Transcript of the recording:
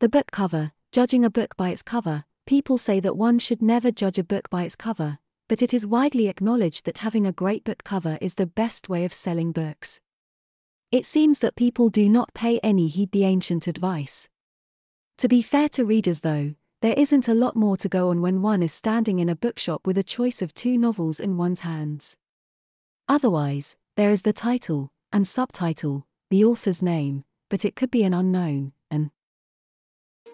The book cover. Judging a book by its cover. People say that one should never judge a book by its cover, but it is widely acknowledged that having a great book cover is the best way of selling books. It seems that people do not pay any heed the ancient advice. To be fair to readers though, there isn't a lot more to go on when one is standing in a bookshop with a choice of two novels in one's hands. Otherwise, there is the title, and subtitle, the author's name, but it could be an unknown, and